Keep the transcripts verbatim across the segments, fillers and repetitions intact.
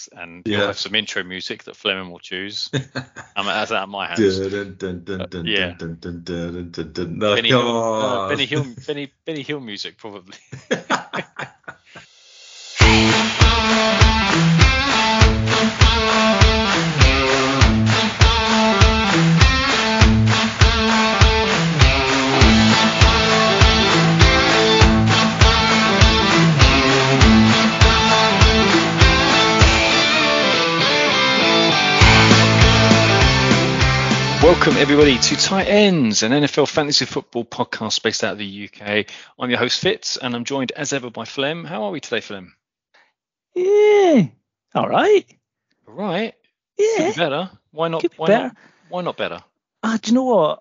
Sharks, and yeah. you'll have some intro music that Flem will choose. I mean, that's out of my hands. Yeah. Benny Hill, uh, Benny Hill, Benny, Benny Hill music probably. Welcome, everybody, to Tight Ends, an N F L fantasy football podcast based out of the U K. I'm your host, Fitz, and I'm joined, as ever, by Flem. How are we today, Flem? Yeah, all right. All right? Yeah. Could be better. Why not? Could be why, better. Not why not better? Ah, do you know what?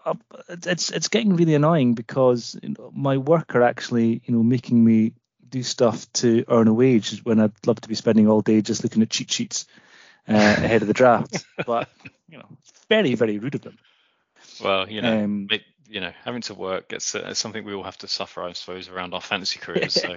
It's it's getting really annoying because you know, my work are actually you know making me do stuff to earn a wage when I'd love to be spending all day just looking at cheat sheets uh, ahead of the draft. But, you know... Very, very rude of them. Well, you know, um, it, you know, having to work, it's, uh, it's something we all have to suffer, I suppose, around our fantasy careers. So.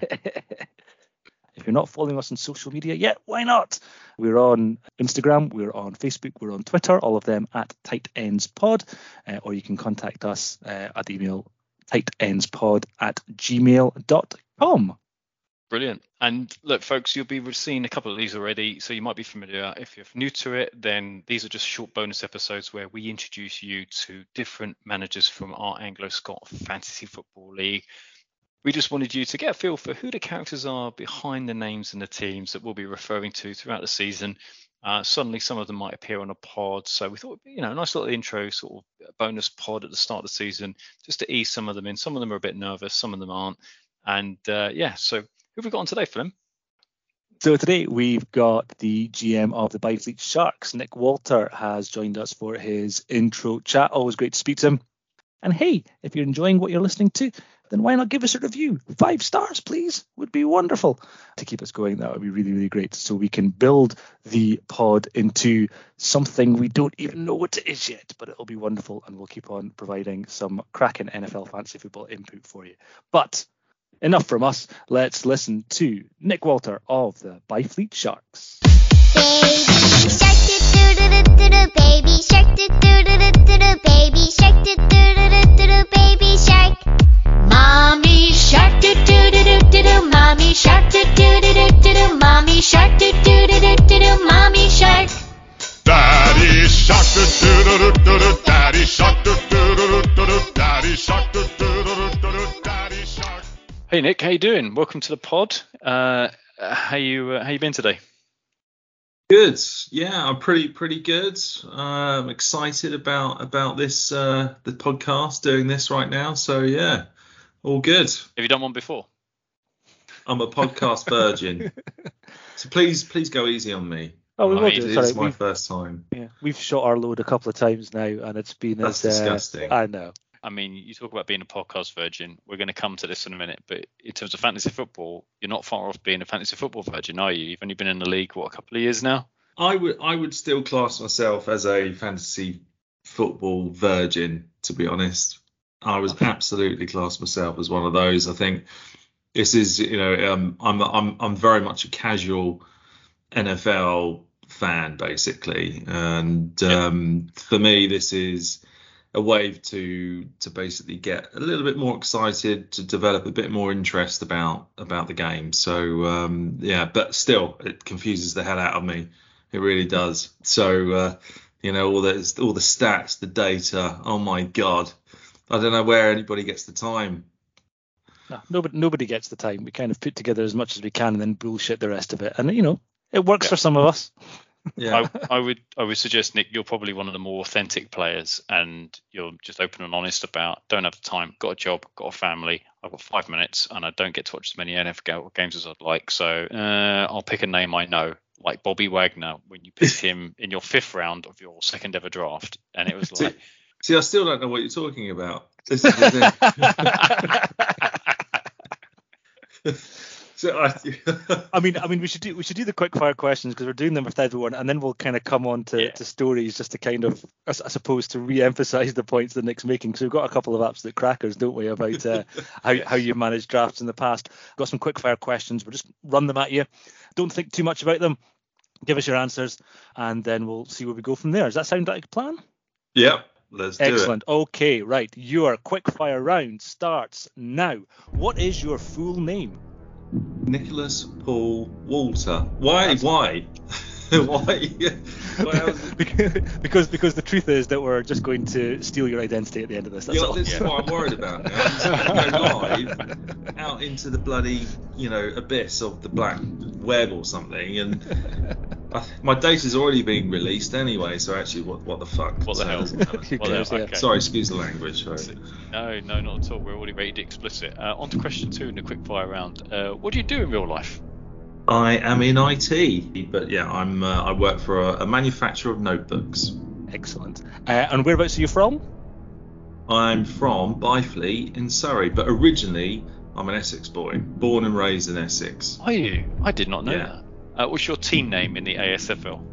If you're not following us on social media yet, why not? We're on Instagram, we're on Facebook, we're on Twitter, all of them at Tight Ends Pod, uh, or you can contact us uh, at the email tightendspod at gmail dot com. Brilliant. And look, folks, you'll be seeing a couple of these already, so you might be familiar. If you're new to it, then these are just short bonus episodes where we introduce you to different managers from our Anglo Scot Fantasy Football League. We just wanted you to get a feel for who the characters are behind the names and the teams that we'll be referring to throughout the season. Uh, suddenly, some of them might appear on a pod. So we thought, you know, a nice little intro, sort of bonus pod at the start of the season, just to ease some of them in. Some of them are a bit nervous, some of them aren't. And uh, yeah, so... Who have we got on today, Flem? So today we've got the G M of the Byfleet Sharks, Nick Walter, has joined us for his intro chat. Always great to speak to him. And hey, if you're enjoying what you're listening to, then why not give us a review? Five stars, please. Would be wonderful. To keep us going, that would be really, really great. So we can build the pod into something we don't even know what it is yet, but it'll be wonderful. And we'll keep on providing some cracking N F L fantasy football input for you. But... enough from us. Let's listen to Nick Walter of the Byfleet Sharks. Daddy shark do do do do daddy shark do do do do daddy shark do do do daddy shark. Hey Nick, how you doing? Welcome to the pod. Uh, how you uh, how you been today? Good. Yeah, I'm pretty pretty good. Uh, I'm excited about about this uh, the podcast, doing this right now. So yeah, all good. Have you done one before? I'm a podcast virgin, so please please go easy on me. Oh, we will do. It's Sorry, my first time. Yeah, we've shot our load a couple of times now, and it's been that's as, disgusting. Uh, I know. I mean, you talk about being a podcast virgin. We're going to come to this in a minute. But in terms of fantasy football, you're not far off being a fantasy football virgin, are you? You've only been in the league, what, a couple of years now? I would I would still class myself as a fantasy football virgin, to be honest. I was absolutely class myself as one of those. I think this is, you know, um, I'm I'm I'm very much a casual N F L fan, basically. And um, yeah. for me, this is... a way to to basically get a little bit more excited, to develop a bit more interest about about the game. So um, yeah, but still, it confuses the hell out of me. It really does. So uh, you know, all the all the stats, the data. Oh my god, I don't know where anybody gets the time. No, nobody nobody gets the time. We kind of put together as much as we can and then bullshit the rest of it. And you know, it works yeah. for some of us. Yeah, I, I would I would suggest, Nick, you're probably one of the more authentic players, and you're just open and honest about don't have the time, got a job, got a family, I've got five minutes, and I don't get to watch as many N F L games as I'd like. So uh, I'll pick a name I know, like Bobby Wagner, when you picked him in your fifth round of your second ever draft, and it was like, see, see, I still don't know what you're talking about. This is the thing. So I, I mean, I mean, we should do we should do the quick fire questions because we're doing them with everyone, and then we'll kind of come on to, yeah. to stories just to kind of, I suppose, to re-emphasize the points that Nick's making. So we've got a couple of absolute crackers, don't we, about uh, how yes. how you managed drafts in the past. Got some quick fire questions. We'll just run them at you. Don't think too much about them. give us your answers, and then we'll see where we go from there. Does that sound like a plan? Yeah, let's do it. Excellent. Okay, right. Your quickfire round starts now. What is your full name? Nicholas Paul Walter. Why? Why? Why? because because the truth is that we're just going to steal your identity at the end of this. That's, yeah, all. That's yeah. what I'm worried about now. I'm just going to go live out into the bloody, you know, abyss of the black web or something, and I, my data's already been released anyway, so actually, what what the fuck? What the hell? what cares, okay. Sorry, excuse the language. Sorry. No, no, not at all. We're already rated explicit. Uh, on to question two in the quickfire round. Uh, what do you do in real life? I am in I T, but yeah, I'm. Uh, I work for a, a manufacturer of notebooks. Excellent. Uh, and whereabouts are you from? I'm from Byfleet in Surrey, but originally I'm an Essex boy, born and raised in Essex. Are you? I did not know yeah. that. Uh, what's your team name in the A S F L?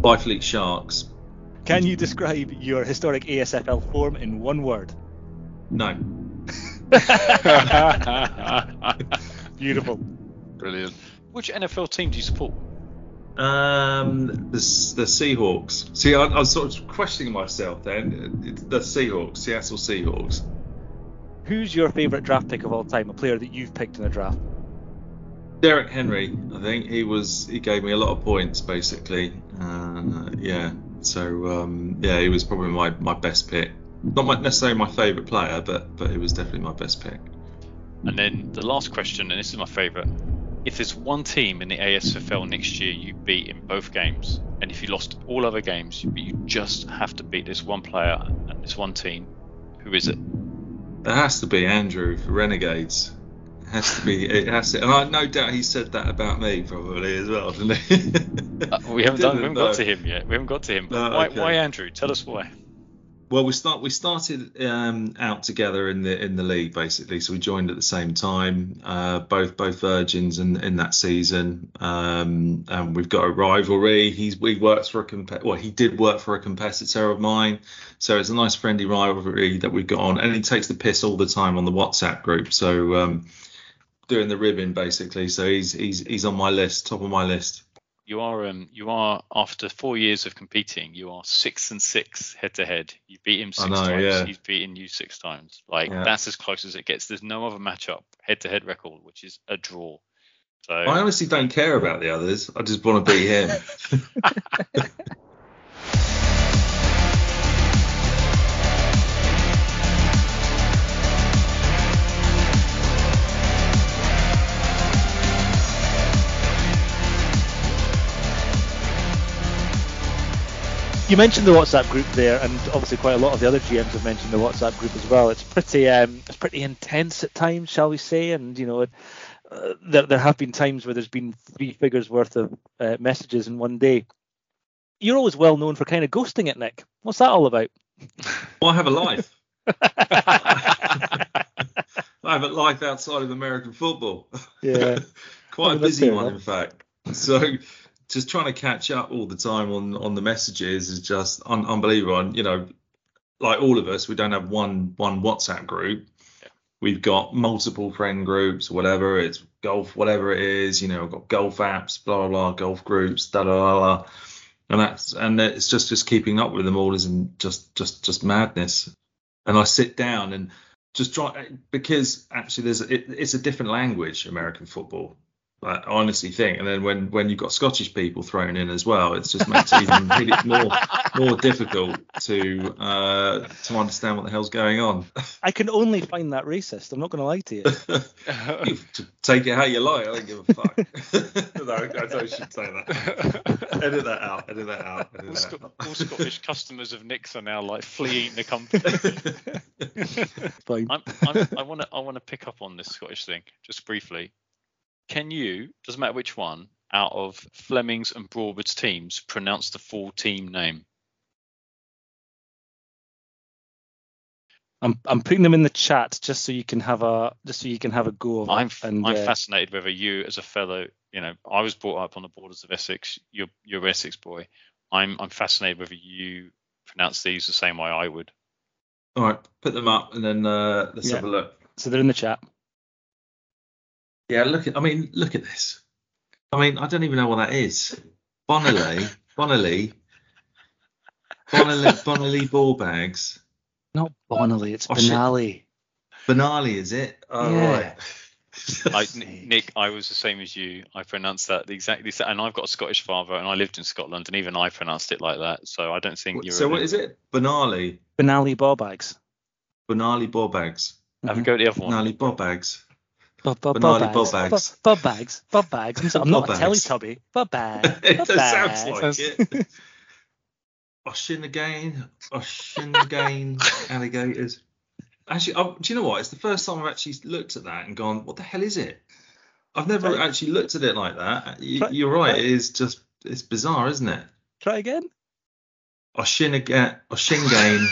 Byfleet Sharks. Can you describe your historic A S F L form in one word? No. Beautiful. Brilliant. Which N F L team do you support? Um, the, the Seahawks. See, I, I was sort of questioning myself then. It's the Seahawks, Seattle Seahawks. Who's your favourite draft pick of all time? A player that you've picked in a draft? Derek Henry. I think he was. He gave me a lot of points, basically. Uh, yeah. So um, yeah, he was probably my, my best pick. Not my, necessarily my favourite player, but but it was definitely my best pick. And then the last question, and this is my favourite. If there's one team in the A S F L next year you beat in both games, and if you lost all other games, you just have to beat this one player and this one team, who is it? It has to be Andrew for Renegades. It has to be. It has to. And I no doubt he said that about me probably as well, didn't he? uh, we haven't done. We haven't know. got to him yet. We haven't got to him. No, why, okay. why Andrew? Tell us why. Well, we start. We started um, out together in the in the league, basically. So we joined at the same time, uh, both both virgins, in, in that season. Um, and we've got a rivalry. He's we works for a comp- Well, he did work for a competitor of mine. So it's a nice friendly rivalry that we've got on. And he takes the piss all the time on the WhatsApp group. So um, doing the ribbing, basically. So he's he's he's on my list, top of my list. You are um, you are after four years of competing, you are six and six head to head. You beat him six I know, times. Yeah. He's beaten you six times. Like yeah. that's as close as it gets. There's no other matchup head to head record, which is a draw. So I honestly don't care about the others. I just want to beat him. You mentioned the WhatsApp group there, and obviously quite a lot of the other G Ms have mentioned the WhatsApp group as well. It's pretty, um, it's pretty intense at times, shall we say? And you know, uh, there there have been times where there's been three figures worth of uh, messages in one day. You're always well known for kind of ghosting it, Nick. What's that all about? Well, I have a life. I have a life outside of American football. Yeah, quite I mean, a busy one, enough. in fact. So. Just trying to catch up all the time on, on the messages is just un- unbelievable. And, you know, like all of us, we don't have one one WhatsApp group. Yeah. We've got multiple friend groups, whatever. It's golf, whatever it is. You know, we've got golf apps, blah, blah, blah, golf groups, da, da, da, da. And, that's, and it's just, just keeping up with them all is just, just, just madness. And I sit down and just try – because actually there's it, it's a different language, American football. I honestly think, and then when, when you've got Scottish people thrown in as well, it just makes it even really more more difficult to uh, to understand what the hell's going on. I can only find that racist. I'm not going to lie to you. You take it how you like. I don't give a fuck. no, I, I should say that. Edit that out. Edit that out. Edit all, that Sc- out. all Scottish customers of Nick's are now like fleeing the company. Fine. I'm, I'm, I want to I want to pick up on this Scottish thing just briefly. Can you, doesn't matter which one, out of Fleming's and Broadwood's teams, pronounce the full team name? I'm I'm putting them in the chat just so you can have a just so you can have a go. Of I'm it and, I'm uh, fascinated whether you, as a fellow, you know, I was brought up on the borders of Essex. You're you're Essex boy. I'm I'm fascinated whether you pronounce these the same way I would. All right, put them up and then uh, let's yeah. have a look. So they're in the chat. Yeah, look at. I mean, look at this. I mean, I don't even know what that is. Bonnerly, Bonnerly, Bonnerly, Bonnerly ball bags. Not Bonnerly, it's oh, Benali. Shit. Benali, is it? Oh, yeah. Right. I, Nick, I was the same as you. I pronounced that exactly, and I've got a Scottish father, and I lived in Scotland, and even I pronounced it like that. So I don't think you're. So what is it? Benali. Benali ball bags. Benali ball bags. Mm-hmm. Have a go at the other one. Benali ball bags. Bob, Bob, Benali ball bags. Bob bags. Bob bags. I'm, sorry, I'm not bags. A Teletubby. Bob bags. It Bob bags. Sounds like it. Oshin again. Oshin again. Alligators. Actually, oh, do you know what? It's the first time I've actually looked at that and gone, what the hell is it? I've never try, actually looked at it like that. You, try, you're right. Try. It is just, it's bizarre, isn't it? Try again. Auchengeich. Auchengeich.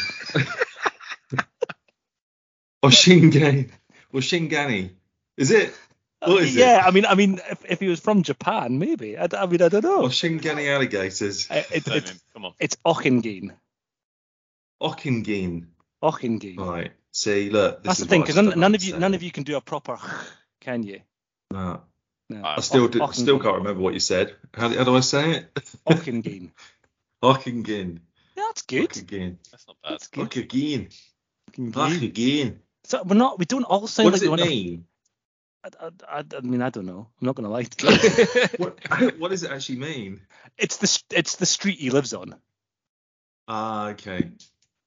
Auchengeich. Auchengeich. Is it? What is yeah, it? I mean, I mean, if, if he was from Japan, maybe. I, I mean, I don't know. Auchengeich alligators. Uh, it, it, Come on. It's Auchengeich. Auchengeich. Auchengeich. Right. See, look. This That's is the thing, because none, none of you, none of you can do a proper, can you? No. no. I still, o- do, o- still o- can't remember what you said. How, how do I say it? Auchengeich. Auchengeich. Yeah, that's good. Auchengeich. That's not bad. Auchengeich. Auchengeich. So we're not. We don't all sound what like. What does it mean? I, I, I, I mean, I don't know. I'm not going to lie to you. what, what does it actually mean? It's the it's the street he lives on. Ah, uh, okay.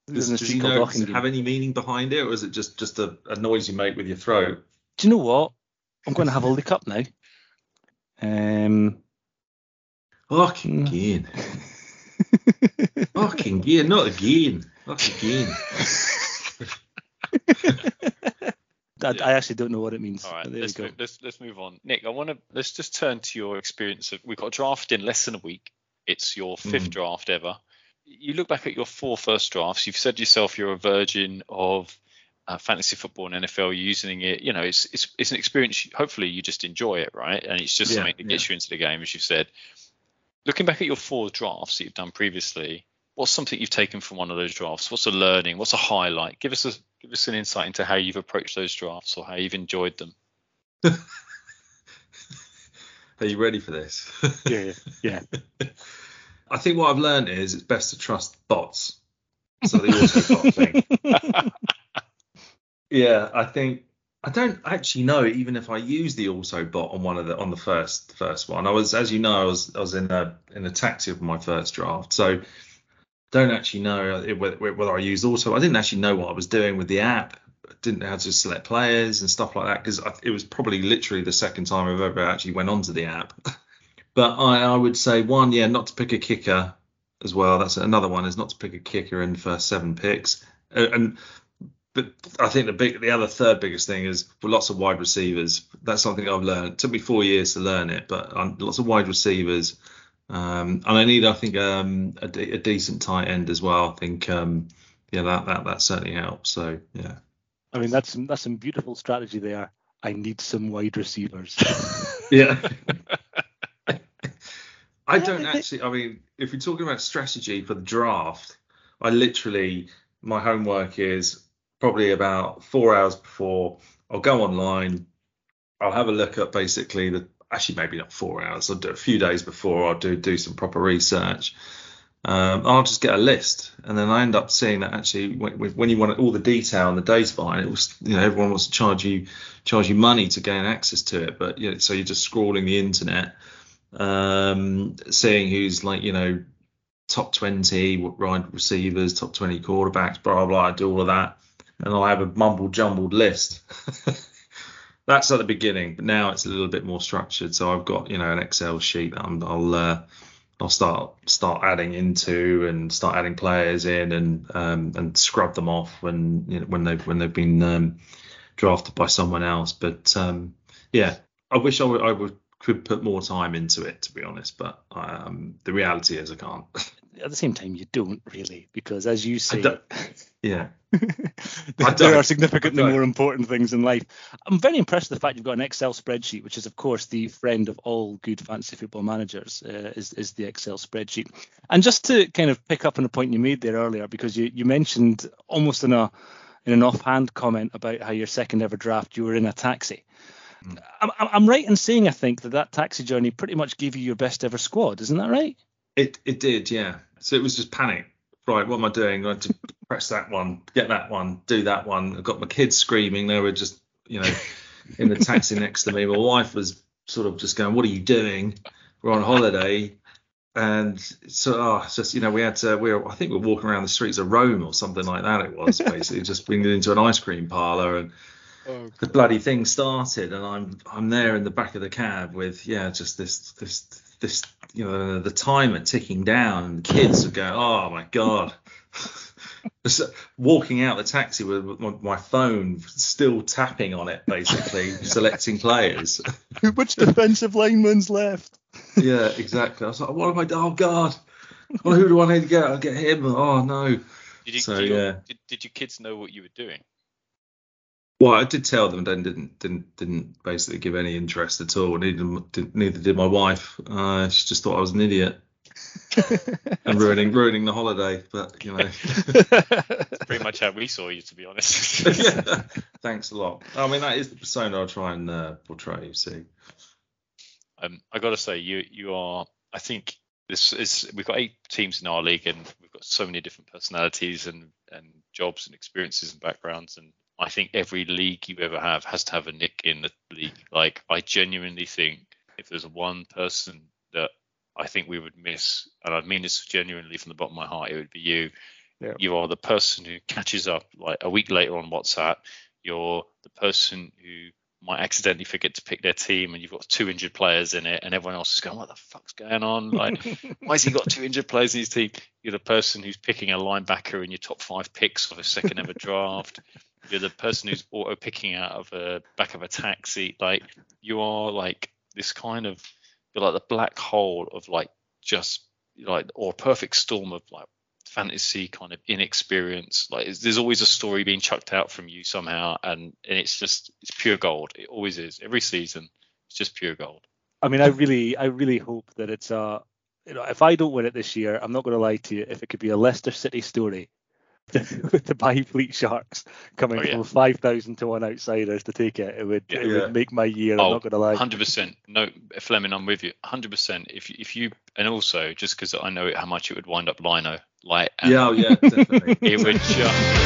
Does, does, you know, does it have any meaning behind it, or is it just, just a, a noise you make with your throat? Do you know what? I'm going to have a look up now. Um, Fucking again. Fucking again, not again. Fucking again. I, yeah. I actually don't know what it means. All right, let's, move, let's, let's move on. Nick, I want to let's just turn to your experience of, we've got a draft in less than a week. It's your fifth mm. draft ever. You look back at your four first drafts. You've said yourself you're a virgin of uh, fantasy football and N F L. You're using it. You know, it's it's it's an experience. Hopefully, you just enjoy it, right? And it's just yeah, something that gets yeah. you into the game, as you've said. Looking back at your four drafts that you've done previously, what's something you've taken from one of those drafts? What's a learning? What's a highlight? Give us a give us an insight into how you've approached those drafts or how you've enjoyed them. Are you ready for this? Yeah, yeah. I think what I've learned is it's best to trust bots. So the auto bot thing. Yeah, I think I don't actually know even if I used the auto bot on one of the on the first first one. I was, as you know, I was I was in a in a taxi of my first draft, so don't actually know whether, whether I used auto. I didn't actually know what I was doing with the app. I didn't know how to select players and stuff like that because it was probably literally the second time I've ever actually went onto the app. But I, I would say, one, yeah, not to pick a kicker as well. That's another one, is not to pick a kicker in the first seven picks. And, and but I think the big, the other third biggest thing is well, lots of wide receivers. That's something I've learned. It took me four years to learn it, but um, lots of wide receivers. Um, and I need, I think, um, a, a decent tight end as well. I think, um, yeah, that, that that certainly helps. So, yeah. I mean, that's that's some beautiful strategy there. I need some wide receivers. Yeah. I don't actually, I mean, if you're talking about strategy for the draft, I literally, my homework is probably about four hours before, I'll go online, I'll have a look at basically the, actually maybe not four hours, I'll do a few days before, I'll do, do some proper research. Um, I'll just get a list and then I end up seeing that actually when, when you want all the detail and the data behind it, was, you know, everyone wants to charge you, charge you money to gain access to it. But you know, so you're just scrawling the internet. Um, seeing who's like, you know, top twenty wide receivers, top twenty quarterbacks, blah, blah, blah. I do all of that. And I'll have a mumbled, jumbled list. That's at the beginning, but now it's a little bit more structured. So I've got, you know, an Excel sheet that I'm, I'll, uh, I'll start, start adding into and start adding players in and, um, and scrub them off when, you know, when they've, when they've been, um, drafted by someone else. But, um, yeah, I wish I would, I would, could put more time into it, to be honest, but um, the reality is I can't. At the same time, you don't really, because as you say, yeah, there, there are significantly more important things in life. I'm very impressed with the fact you've got an Excel spreadsheet, which is, of course, the friend of all good fantasy football managers, uh, is, is the Excel spreadsheet. And just to kind of pick up on a point you made there earlier, because you, you mentioned almost in a in an offhand comment about how your second ever draft, you were in a taxi. I'm, I'm right in saying, I think, that that taxi journey pretty much gave you your best ever squad. Isn't that right? It it did, yeah. So it was just panic. Right, what am I doing? I had to press that one, get that one, do that one. I got my kids screaming. They were just, you know, in the taxi next to me. My wife was sort of just going, what are you doing? We're on holiday. And so, oh, it's just, you know, we had to, we were, I think we were walking around the streets of Rome or something like that. It was basically just bringing it into an ice cream parlor and oh, the bloody thing started. And I'm, I'm there in the back of the cab with, yeah, just this, this, this, you know, the timer ticking down and the kids would go, oh my God. So walking out the taxi with my phone still tapping on it, basically selecting players. Which defensive lineman's left? Yeah, exactly. I was like, what am I doing? Oh God, well, who do I need to get? I'll get him. Oh no. Did you, so did you, yeah. Did, did your kids know what you were doing? Well, I did tell them, then didn't didn't didn't basically give any interest at all. Neither did, neither did my wife. Uh, she just thought I was an idiot. And ruining ruining the holiday, but you know, that's pretty much how we saw you, to be honest. Yeah. Thanks a lot. I mean, that is the persona I try and uh, portray. You see, um, I gotta say, you you are. I think this is. We've got eight teams in our league, and we've got so many different personalities and and jobs and experiences and backgrounds. And I think every league you ever have has to have a Nick in the league. Like, I genuinely think if there's one person that I think we would miss, and I mean this genuinely from the bottom of my heart, it would be you. Yeah. You are the person who catches up like a week later on WhatsApp. You're the person who might accidentally forget to pick their team, and you've got two injured players in it, and everyone else is going, what the fuck's going on? Like, why has he got two injured players in his team? You're the person who's picking a linebacker in your top five picks of a second ever draft. You're the person who's auto picking out of a back of a taxi. Like, you are like this kind of, you're like the black hole of like just like, or perfect storm of like fantasy kind of inexperience. Like, there's always a story being chucked out from you somehow, and, and it's just, it's pure gold. It always is. Every season, it's just pure gold. I mean, I really, I really hope that it's a, you know, if I don't win it this year, I'm not going to lie to you, if it could be a Leicester City story with the Byfleet Sharks coming oh, yeah. from five thousand to one outsiders to take it, it would yeah, it yeah. would make my year. Oh, I'm not going to lie. one hundred percent. No, Fleming, I'm with you. one hundred percent. If if you, and also just because I know how much it would wind up Lino, like, yeah, oh, yeah, definitely. It would just.